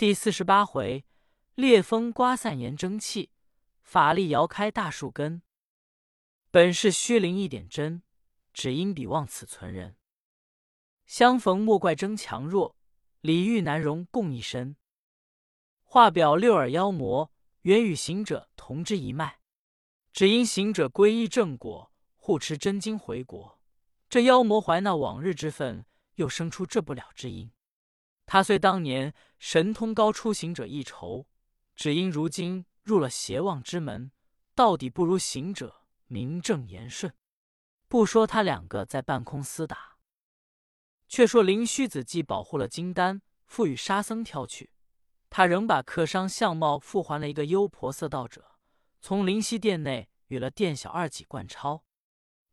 第48回，烈风刮散炎蒸气，法力摇开大树根。本是虚灵一点真，只因彼忘此存人。相逢莫怪争强弱，理遇难容共一身。画表六耳妖魔，原与行者同之一脉。只因行者皈依正果，护持真经回国。这妖魔怀那往日之愤，又生出这不了之因。他虽当年神通高出行者一筹，只因如今入了邪妄之门，到底不如行者名正言顺。不说他两个在半空厮打，却说灵虚子既保护了金丹，赋予沙僧挑去，他仍把客商相貌复还了一个幽婆色道者，从灵溪殿内与了店小二几贯钞。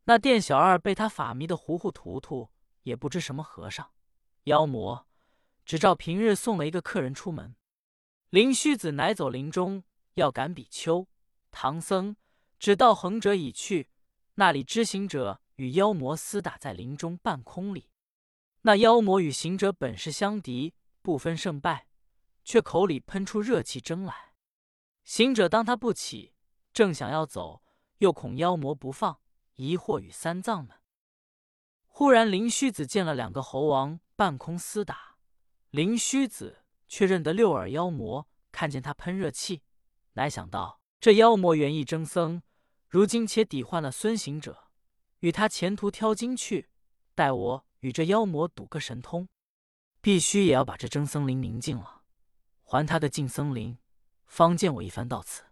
那店小二被他法迷的糊糊涂涂，也不知什么和尚妖魔，只照平日送了一个客人出门。灵虚子乃走林中，要赶比丘、唐僧，直到横者已去，那里知行者与妖魔厮打在林中半空里。那妖魔与行者本是相敌，不分胜败，却口里喷出热气蒸来。行者当他不起，正想要走，又恐妖魔不放，疑惑与三藏们。忽然灵虚子见了两个猴王半空厮打，灵虚子却认得六耳妖魔，看见他喷热气，乃想到这妖魔原意争僧，如今且抵换了孙行者，与他前途挑经去，待我与这妖魔赌个神通，必须也要把这争僧林宁静了，还他个净僧林，方见我一番到此。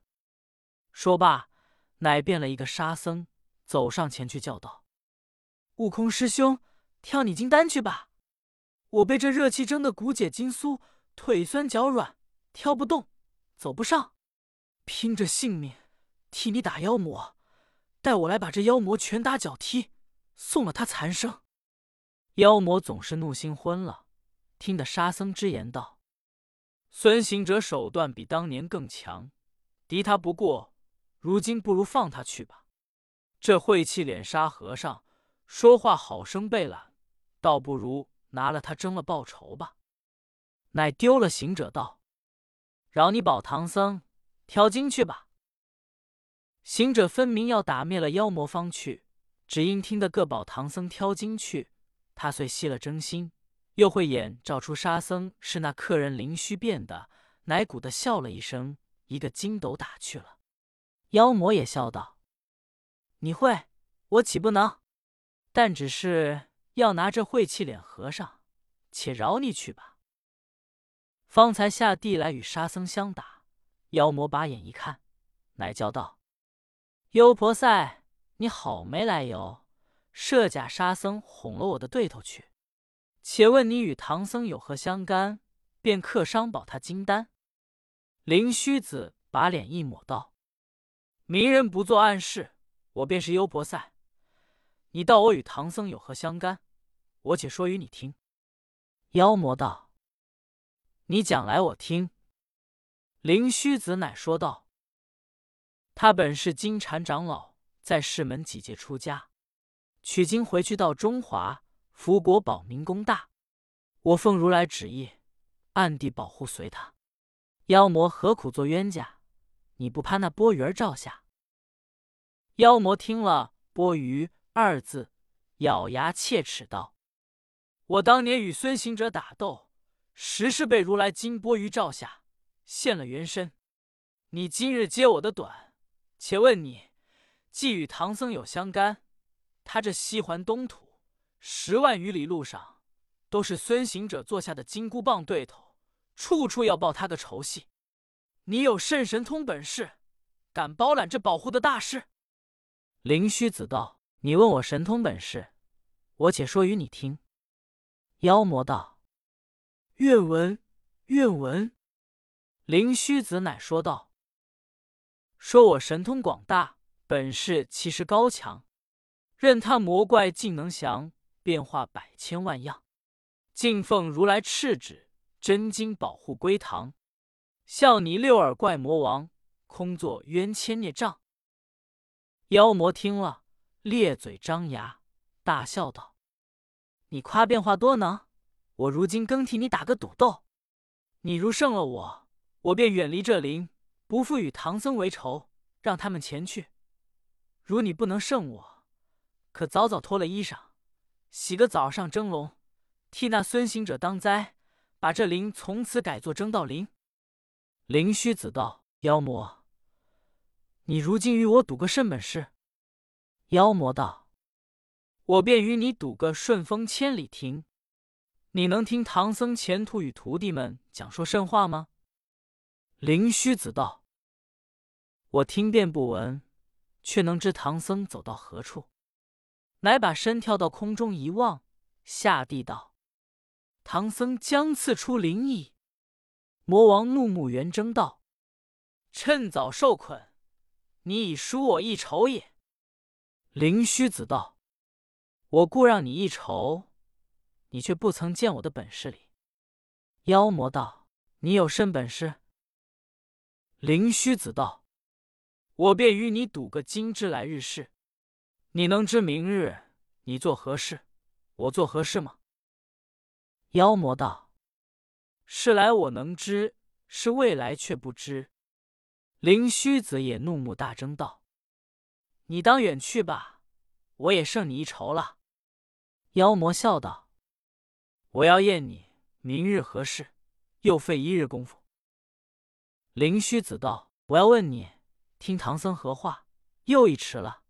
说罢，乃变了一个沙僧，走上前去叫道：悟空师兄，挑你金丹去吧，我被这热气蒸得骨解筋酥，腿酸脚软，挑不动，走不上，拼着性命替你打妖魔，带我来把这妖魔拳打脚踢，送了他残生。妖魔总是怒心昏了，听得沙僧之言道：孙行者手段比当年更强，敌他不过，如今不如放他去吧。这晦气脸沙和尚说话好生被懒，倒不如拿了他争了报仇吧。乃丢了行者道：饶你保唐僧，挑经去吧。行者分明要打灭了妖魔方去，只因听得各保唐僧挑经去，他虽息了真心，又慧眼照出沙僧是那客人灵虚变的，乃鼓的笑了一声，一个筋斗打去了。妖魔也笑道：你会，我岂不能？但只是要拿这晦气脸和尚，且饶你去吧。方才下地来与沙僧相打，妖魔把眼一看，乃叫道：幽婆赛，你好没来由，设假沙僧哄了我的对头去，且问你与唐僧有何相干，便客商保他金丹。灵虚子把脸一抹道：明人不做暗事，我便是幽婆赛，你道我与唐僧有何相干，我且说与你听。妖魔道：你讲来我听。灵虚子乃说道：他本是金蝉长老，在世门几届出家，取经回去到中华，福国保民功大，我奉如来旨意，暗地保护随他。妖魔何苦做冤家，你不怕那钵盂儿照下？妖魔听了钵盂二字，咬牙切齿道：我当年与孙行者打斗，实是被如来金钵盂照下，现了原身。你今日揭我的短，且问你既与唐僧有相干，他这西还东土10万余里路上，都是孙行者坐下的金箍棒对头，处处要报他个仇隙。你有甚神通本事，敢包揽这保护的大事？灵虚子道：你问我神通本事，我且说与你听。妖魔道：愿闻，愿闻。灵虚子乃说道：说我神通广大，本事其实高强，任他魔怪尽能降，变化10000000000样。敬奉如来敕旨，真经保护归堂，笑你六耳怪魔王，空作冤千孽障。妖魔听了，咧嘴张牙，大笑道：你夸变化多能，我如今更替你打个赌斗，你如胜了我，我便远离这林，不复与唐僧为仇，让他们前去。如你不能胜我，可早早脱了衣裳，洗个澡上蒸笼，替那孙行者当灾，把这林从此改作蒸道林。”灵虚子道：“妖魔，你如今与我赌个甚本事？”妖魔道：“我便与你赌个顺风千里亭，你能听唐僧前途与徒弟们讲说甚话吗？”灵虚子道：“我听便不闻，却能知唐僧走到何处。”乃把身跳到空中一望，下地道：“唐僧将次出林矣。”魔王怒目圆睁道：“趁早受捆，你已输我一筹也。”灵虚子道：“我故让你一筹，你却不曾见我的本事里。”妖魔道：“你有甚本事？”灵虚子道：“我便与你赌个今知来日事，你能知明日你做何事，我做何事吗？”妖魔道：“是来我能知，是未来却不知。”灵虚子也怒目大睁道：“你当远去吧，我也胜你一筹了。”妖魔笑道：“我要验你明日何事，又费一日功夫。”灵虚子道：“我要问你，听唐僧何话，又一迟了，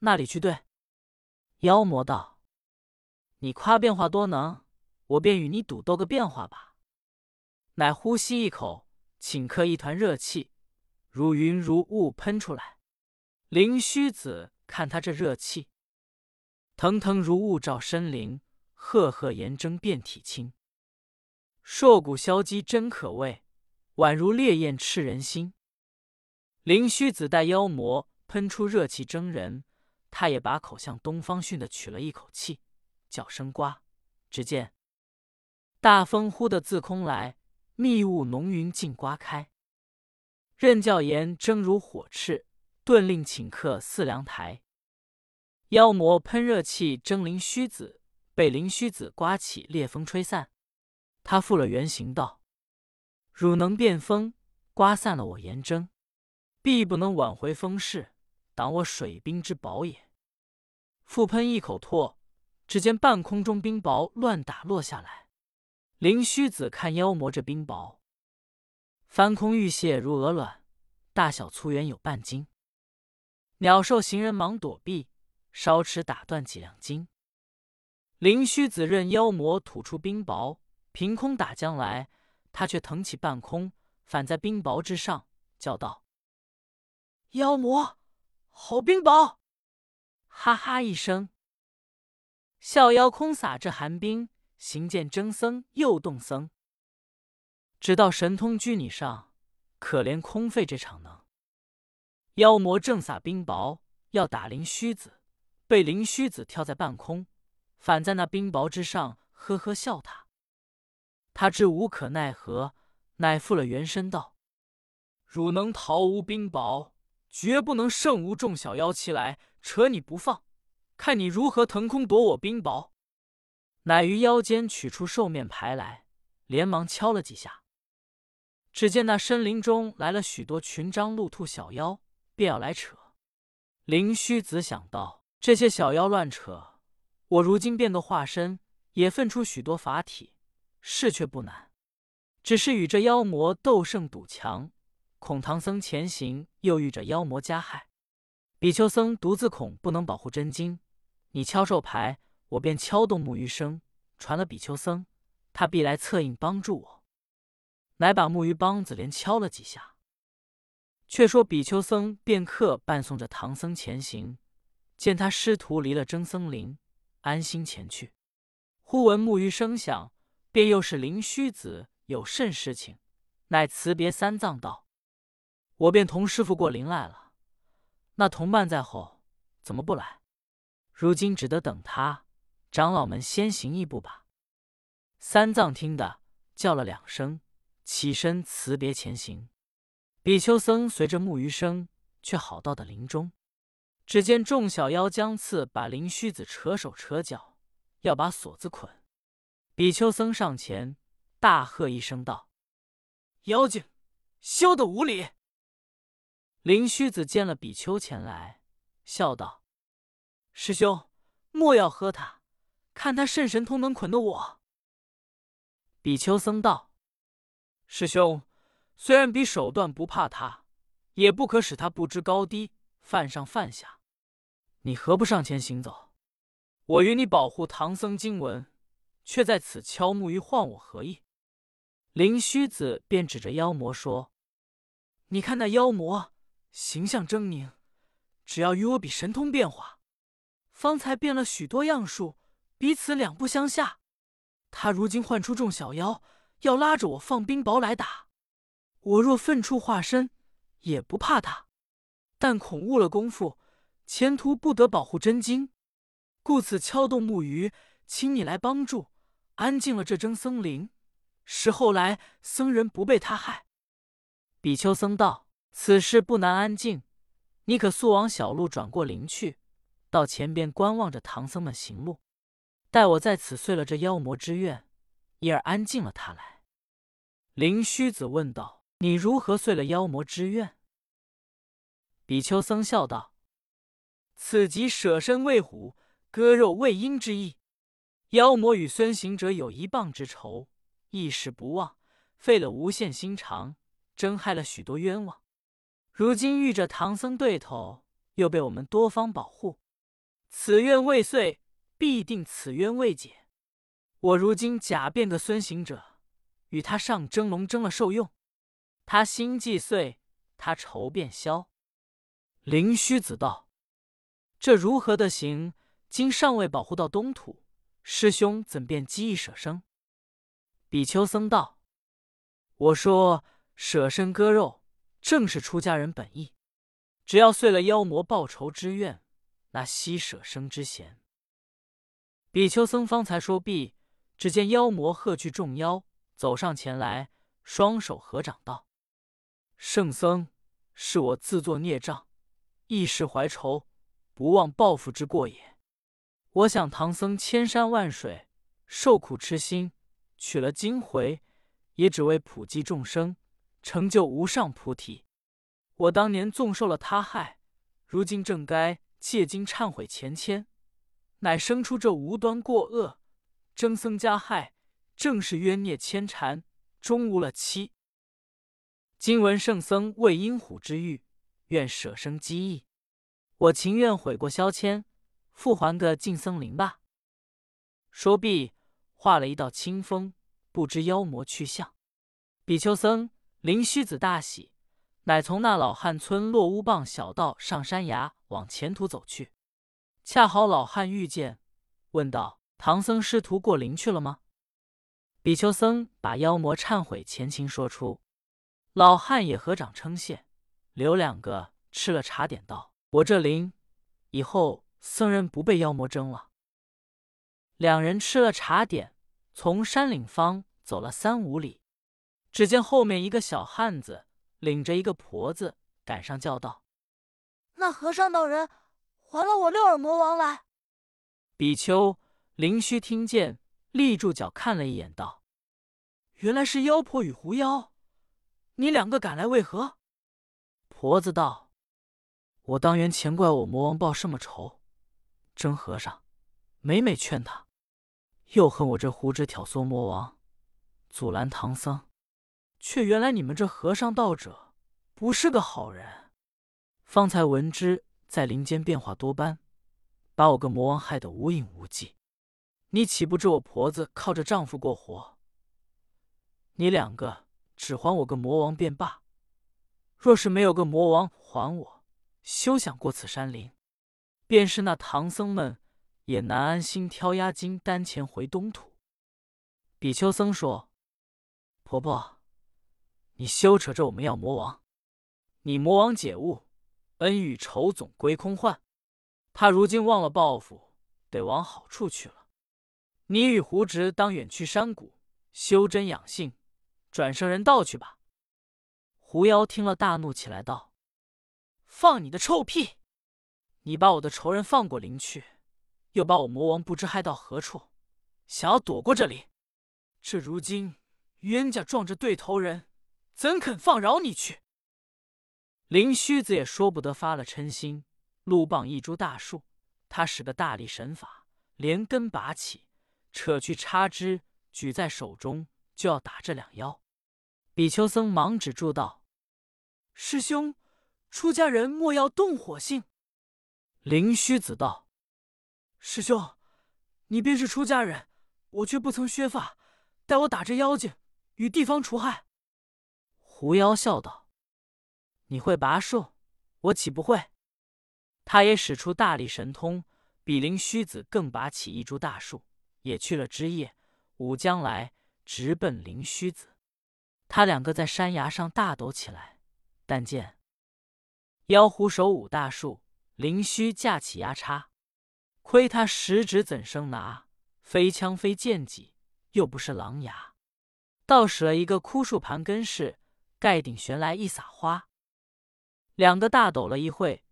那里去对？”妖魔道：“你夸变化多能，我便与你赌斗个变化吧。”乃呼吸一口，顷刻一团热气如云如雾喷出来。灵虚子看他这热气腾腾如雾照身灵，赫赫炎蒸遍体青，烁骨消积真可畏，宛如烈焰炽人心。灵虚子带妖魔喷出热气蒸人，他也把口向东方迅的取了一口气，叫声刮。只见大风忽的自空来，密雾浓云尽刮开，任教炎蒸如火炽，顿令顷刻四凉台。妖魔喷热气蒸灵虚子，被灵虚子刮起烈风吹散。他复了原形道：“汝能变风，刮散了我炎蒸，必不能挽回风势，挡我水冰之雹也。”复喷一口唾，只见半空中冰雹乱打落下来。灵虚子看妖魔这冰雹，翻空玉蟹如鹅卵，大小粗圆有半斤。鸟兽行人忙躲避，烧齿打断几两筋。灵虚子任妖魔吐出冰雹，凭空打将来，他却腾起半空，反在冰雹之上，叫道：“妖魔，好冰雹！”哈哈一声，笑妖空洒这寒冰，行见蒸僧又冻僧。直到神通拘你上，可怜空费这场能。妖魔正撒冰雹要打灵虚子，被灵虚子跳在半空，反在那冰雹之上呵呵笑他。他知无可奈何，乃复了原身道：“汝能逃无冰雹，绝不能胜无众小妖齐来扯你不放，看你如何腾空夺我冰雹。”乃于腰间取出兽面牌来，连忙敲了几下。只见那森林中来了许多群獐鹿兔小妖，便要来扯。灵虚子想到这些小妖乱扯，我如今变个化身，也分出许多法体，事却不难。只是与这妖魔斗胜赌强，恐唐僧前行又遇着妖魔加害，比丘僧独自恐不能保护真经，你敲兽牌，我便敲动木鱼声，传了比丘僧，他必来策应帮助我。乃把木鱼梆子连敲了几下。却说比丘僧便刻伴送着唐僧前行，见他师徒离了蒸僧林，安心前去。忽闻木鱼声响，便又是灵虚子有甚事情，乃辞别三藏道：“我便同师父过林来了，那同伴在后，怎么不来？如今只得等他，长老们先行一步吧。”三藏听得叫了两声，起身辞别前行。比丘僧随着木鱼声，却好到的林中，只见众小妖将次把灵虚子扯手扯脚，要把锁子捆。比丘僧上前大喝一声道：“妖精，休得无礼！”灵虚子见了比丘前来，笑道：“师兄，莫要喝他，看他甚神通能捆得我。”比丘僧道：“师兄，虽然比手段不怕他，也不可使他不知高低，犯上犯下。你何不上前行走？我与你保护唐僧经文，却在此敲木鱼唤我何意？”灵虚子便指着妖魔说：“你看那妖魔形象狰狞，只要与我比神通变化，方才变了许多样数，彼此两不相下。他如今唤出众小妖，要拉着我放冰雹来打。我若分出化身，也不怕他，但恐误了功夫，前途不得保护真经，故此敲动木鱼，请你来帮助，安静了这蒸僧林，使后来僧人不被他害。”比丘僧道：“此事不难安静，你可速往小路转过林去，到前边观望着唐僧们行路，待我在此遂了这妖魔之愿，因而安静了他来。”灵虚子问道：“你如何遂了妖魔之愿？”比丘僧笑道：“此即舍身喂虎，割肉喂鹰之意。妖魔与孙行者有一棒之仇，一时不忘，费了无限心肠，争害了许多冤枉。如今遇着唐僧对头，又被我们多方保护，此愿未遂，必定此冤未解。我如今假变个孙行者，与他上蒸笼蒸了受用，他心既碎，他仇便消。”灵虚子道：“这如何的行？今尚未保护到东土，师兄怎便机易舍生？”比丘僧道：“我说舍身割肉，正是出家人本意。只要遂了妖魔报仇之愿，那惜舍生之嫌。”比丘僧方才说毕，只见妖魔喝去众妖，走上前来，双手合掌道：“圣僧，是我自作孽障，一时怀仇，不忘报复之过也。我想唐僧千山万水，受苦吃辛，取了经回，也只为普济众生，成就无上菩提。我当年纵受了他害，如今正该借经忏悔前愆，乃生出这无端过恶，争僧加害，正是冤孽牵缠，终无了期。今闻圣僧为阴虎之欲，愿舍生积义，我情愿悔过消迁，复还个净僧林吧。”说毕，画了一道清风，不知妖魔去向。比丘僧、灵虚子大喜，乃从那老汉村落乌棒小道上山崖，往前途走去。恰好老汉遇见，问道：“唐僧师徒过林去了吗？”比丘僧把妖魔忏悔前情说出，老汉也合掌称谢，留两个吃了茶点道：“我这林以后僧人不被妖魔争了。”两人吃了茶点，从山岭方走了3-5里，只见后面一个小汉子领着一个婆子赶上，叫道：“那和尚道人还了我六耳魔王来！”比丘、灵虚听见，立住脚看了一眼，道：“原来是妖婆与狐妖，你两个赶来为何？”婆子道：“我当原前怪我魔王报什么仇，争和尚，每劝他，又恨我这胡直挑唆魔王，阻拦唐僧。却原来你们这和尚道者不是个好人，方才闻之在林间变化多般，把我个魔王害得无影无迹。你岂不知我婆子靠着丈夫过活？你两个只还我个魔王便罢，若是没有个魔王还我，休想过此山林。便是那唐僧们，也难安心挑押金丹钱回东土。”比丘僧说：“婆婆，你休扯着我们要魔王，你魔王解悟，恩与仇总归空幻。他如今忘了报复，得往好处去了。你与胡直当远去山谷，修真养性，转生人道去吧。”狐妖听了大怒起来，道：“放你的臭屁！你把我的仇人放过林去，又把我魔王不知害到何处，想要躲过这里，这如今冤家撞着对头人，怎肯放饶你去？”林须子也说不得发了嗔心，路棒一株大树，他使的大力神法，连根拔起，扯去插枝，举在手中，就要打这两妖。比丘僧忙止住道：“师兄，出家人莫要动火性。”灵虚子道：“师兄，你便是出家人，我却不曾削发，待我打这妖精，与地方除害。”狐妖笑道：“你会拔树，我岂不会？”他也使出大力神通，比灵虚子更拔起一株大树，也去了枝叶，舞将来，直奔灵虚子。他两个在山崖上大抖起来，但见妖狐手舞大树，灵虚架起牙叉，亏他十指怎生拿，非枪非剑戟，又不是狼牙，倒使了一个枯树盘根式，盖顶悬来一撒花。两个大抖了一会，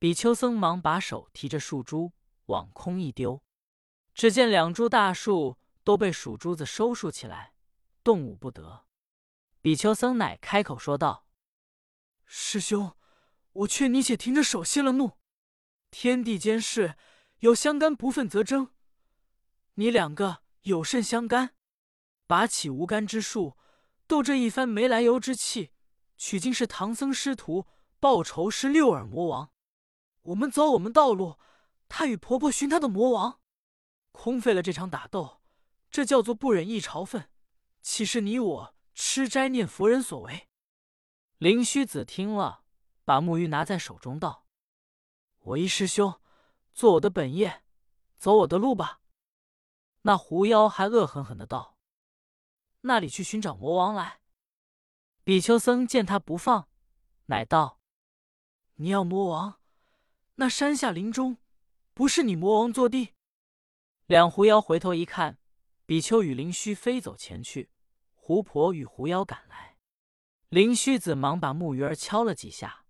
比丘僧忙把手提着树珠往空一丢，只见两株大树都被树珠子收束起来，动舞不得。比丘僧乃开口说道：“师兄，我劝你且停着手，歇了怒。天地间事，有相干不分则争。你两个有甚相干？拔起无干之树，斗这一番没来由之气，取经是唐僧师徒，报仇是六耳魔王。我们走我们道路，他与婆婆寻他的魔王，空费了这场打斗，这叫做不忍一朝愤，岂是你我吃斋念佛人所为？”灵虚子听了，把木鱼拿在手中道：“我一师兄，做我的本业，走我的路吧。”那狐妖还恶狠狠的道：“那里去寻找魔王来？”比丘僧见他不放，乃道：“你要魔王，那山下林中不是你魔王坐地？”两狐妖回头一看，比丘与灵虚飞走前去，狐婆与狐妖赶来，灵虚子忙把木鱼儿敲了几下，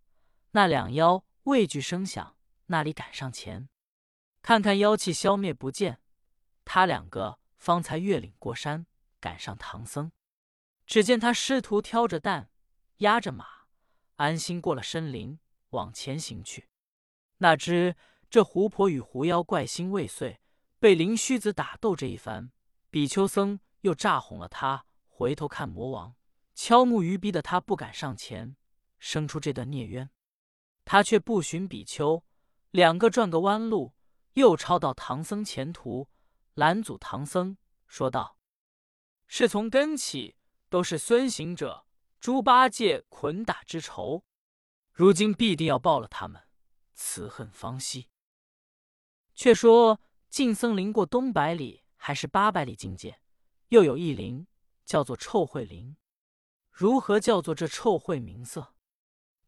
那两妖畏惧声响，那里赶上前，看看妖气消灭不见，他两个方才越岭过山，赶上唐僧。只见他师徒挑着担，压着马，安心过了森林，往前行去。哪知这狐婆与狐妖怪心未遂，被灵虚子打斗这一番，比丘僧又炸哄了他。回头看魔王，敲木鱼逼得他不敢上前，生出这段孽冤。他却不寻比丘，两个转个弯路，又抄到唐僧前途，拦阻唐僧，说道：“事从根起，都是孙行者、猪八戒捆打之仇，如今必定要报了他们，此恨方息。”却说近僧林过东百里还是800里境界，又有一林，叫做臭秽林。如何叫做这臭秽名色？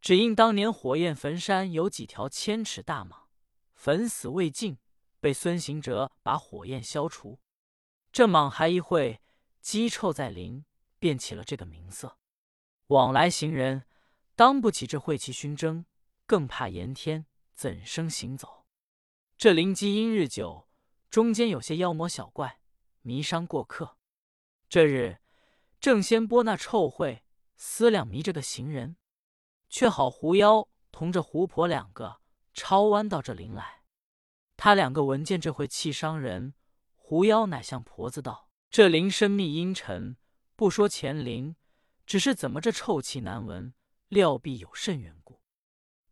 只因当年火焰焚山有几条1000尺大蟒，焚死未尽，被孙行者把火焰消除，这蟒还一会积臭在林，便起了这个名色。往来行人当不起这晦气熏蒸，更怕炎天，怎生行走？这林积阴日久，中间有些妖魔小怪迷伤过客。这日正先拨那臭秽，思量迷着个行人，却好狐妖同着狐婆两个抄弯到这林来。他两个闻见这回气伤人，狐妖乃向婆子道：“这林深密阴沉，不说前林，只是怎么这臭气难闻，料必有甚缘故。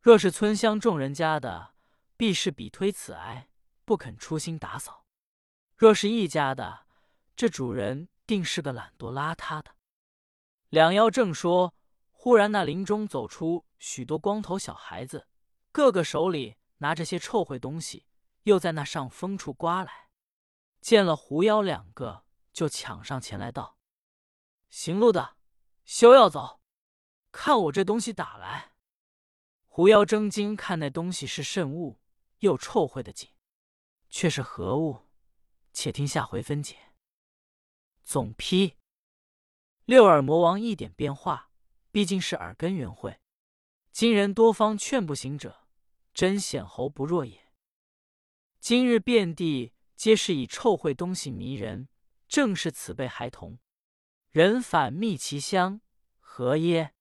若是村乡众人家的，必是彼推此挨，不肯出心打扫；若是一家的，这主人定是个懒惰邋遢的。”两妖正说，忽然那林中走出许多光头小孩子，个个手里拿着些臭秽东西，又在那上风处刮来。见了狐妖两个，就抢上前来道：“行路的，休要走，看我这东西打来。”狐妖睁睛看那东西是甚物，又臭秽的紧，却是何物？且听下回分解。总批：六耳魔王一点变化，毕竟是耳根圆会，今人多方劝不行者，真显猴不若也。今日遍地皆是以臭秽东西迷人，正是此辈孩童，人反觅其香，何耶？